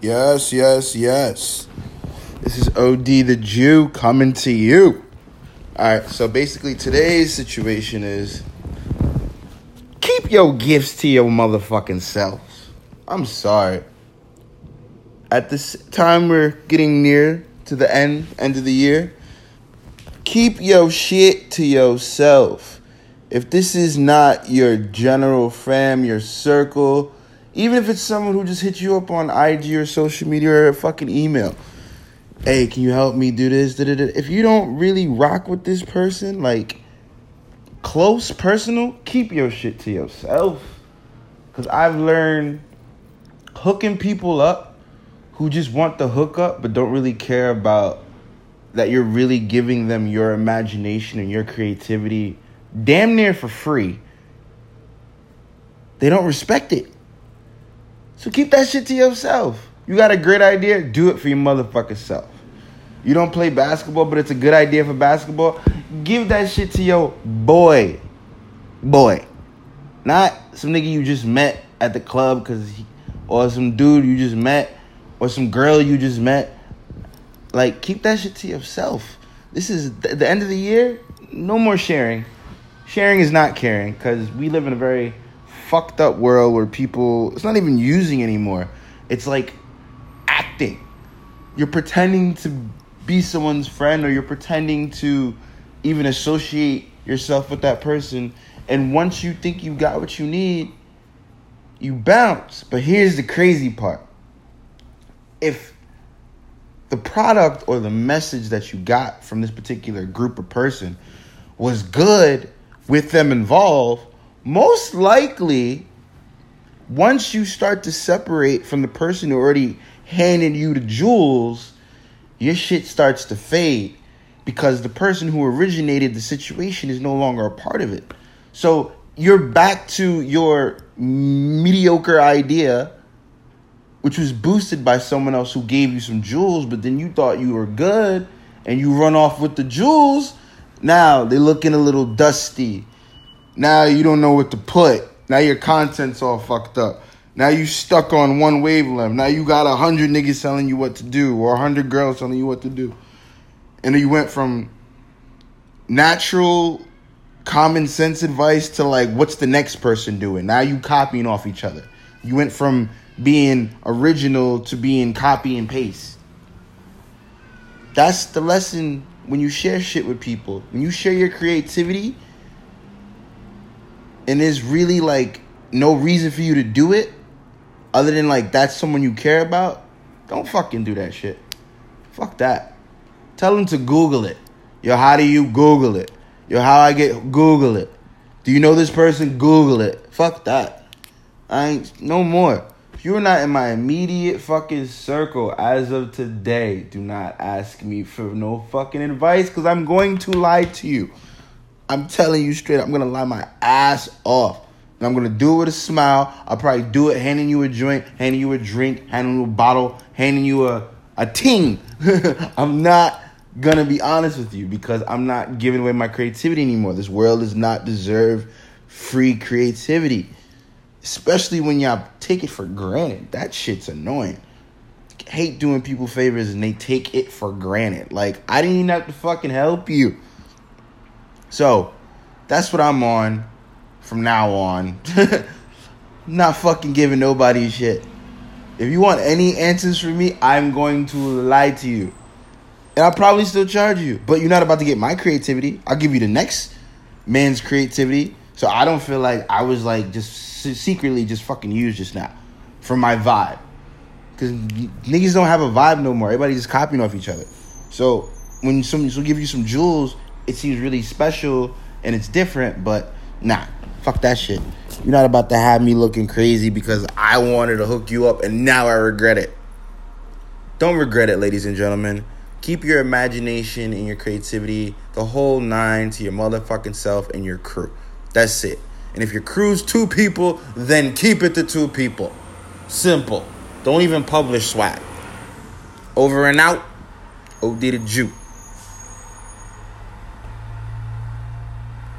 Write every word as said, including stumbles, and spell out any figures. Yes, yes, yes. This is O D the Jew coming to you. All right, so basically today's situation is keep your gifts to your motherfucking selves. I'm sorry. At this time, we're getting near to the end, end of the year. Keep your shit to yourself. If this is not your general fam, your circle, even if it's someone who just hit you up on I G or social media or a fucking email. Hey, can you help me do this? Da-da-da. If you don't really rock with this person, like close, personal, keep your shit to yourself. Because I've learned hooking people up who just want the hookup but don't really care about that you're really giving them your imagination and your creativity damn near for free. They don't respect it. So keep that shit to yourself. You got a great idea, do it for your motherfucking self. You don't play basketball, but it's a good idea for basketball. Give that shit to your boy. Boy. Not some nigga you just met at the club because, or some dude you just met or some girl you just met. Like, keep that shit to yourself. This is th- the end of the year. No more sharing. Sharing is not caring because we live in a very fucked up world where people, it's not even using anymore. It's like acting. You're pretending to be someone's friend or you're pretending to even associate yourself with that person. And once you think you got what you need, you bounce. But here's the crazy part. If the product or the message that you got from this particular group or person was good with them involved, most likely, once you start to separate from the person who already handed you the jewels, your shit starts to fade because the person who originated the situation is no longer a part of it. So you're back to your mediocre idea, which was boosted by someone else who gave you some jewels, but then you thought you were good and you run off with the jewels. Now they're looking a little dusty. Now you don't know what to put. Now your content's all fucked up. Now you stuck on one wavelength. Now you got a hundred niggas telling you what to do or a hundred girls telling you what to do. And you went from natural common sense advice to like, what's the next person doing? Now you copying off each other. You went from being original to being copy and paste. That's the lesson when you share shit with people. When you share your creativity, and there's really, like, no reason for you to do it other than, like, that's someone you care about, don't fucking do that shit. Fuck that. Tell them to Google it. Yo, how do you Google it? Yo, how I get Google it? Do you know this person? Google it. Fuck that. I ain't, no more. If you're not in my immediate fucking circle as of today, do not ask me for no fucking advice because I'm going to lie to you. I'm telling you straight, I'm going to lie my ass off. And I'm going to do it with a smile. I'll probably do it handing you a joint, handing you a drink, handing you a bottle, handing you a, a ting. I'm not going to be honest with you because I'm not giving away my creativity anymore. This world does not deserve free creativity, especially when y'all take it for granted. That shit's annoying. I hate doing people favors and they take it for granted. Like, I didn't even have to fucking help you. So, that's what I'm on from now on. Not fucking giving nobody shit. If you want any answers from me, I'm going to lie to you. And I'll probably still charge you. But you're not about to get my creativity. I'll give you the next man's creativity. So, I don't feel like I was, like, just secretly just fucking used just now for my vibe. Because niggas don't have a vibe no more. Everybody's just copying off each other. So, when someone will give you some jewels, it seems really special and it's different, but nah, fuck that shit. You're not about to have me looking crazy because I wanted to hook you up and now I regret it. Don't regret it, ladies and gentlemen. Keep your imagination and your creativity, the whole nine, to your motherfucking self and your crew. That's it. And if your crew's two people, then keep it to two people. Simple. Don't even publish swag. Over and out. O D the Jew.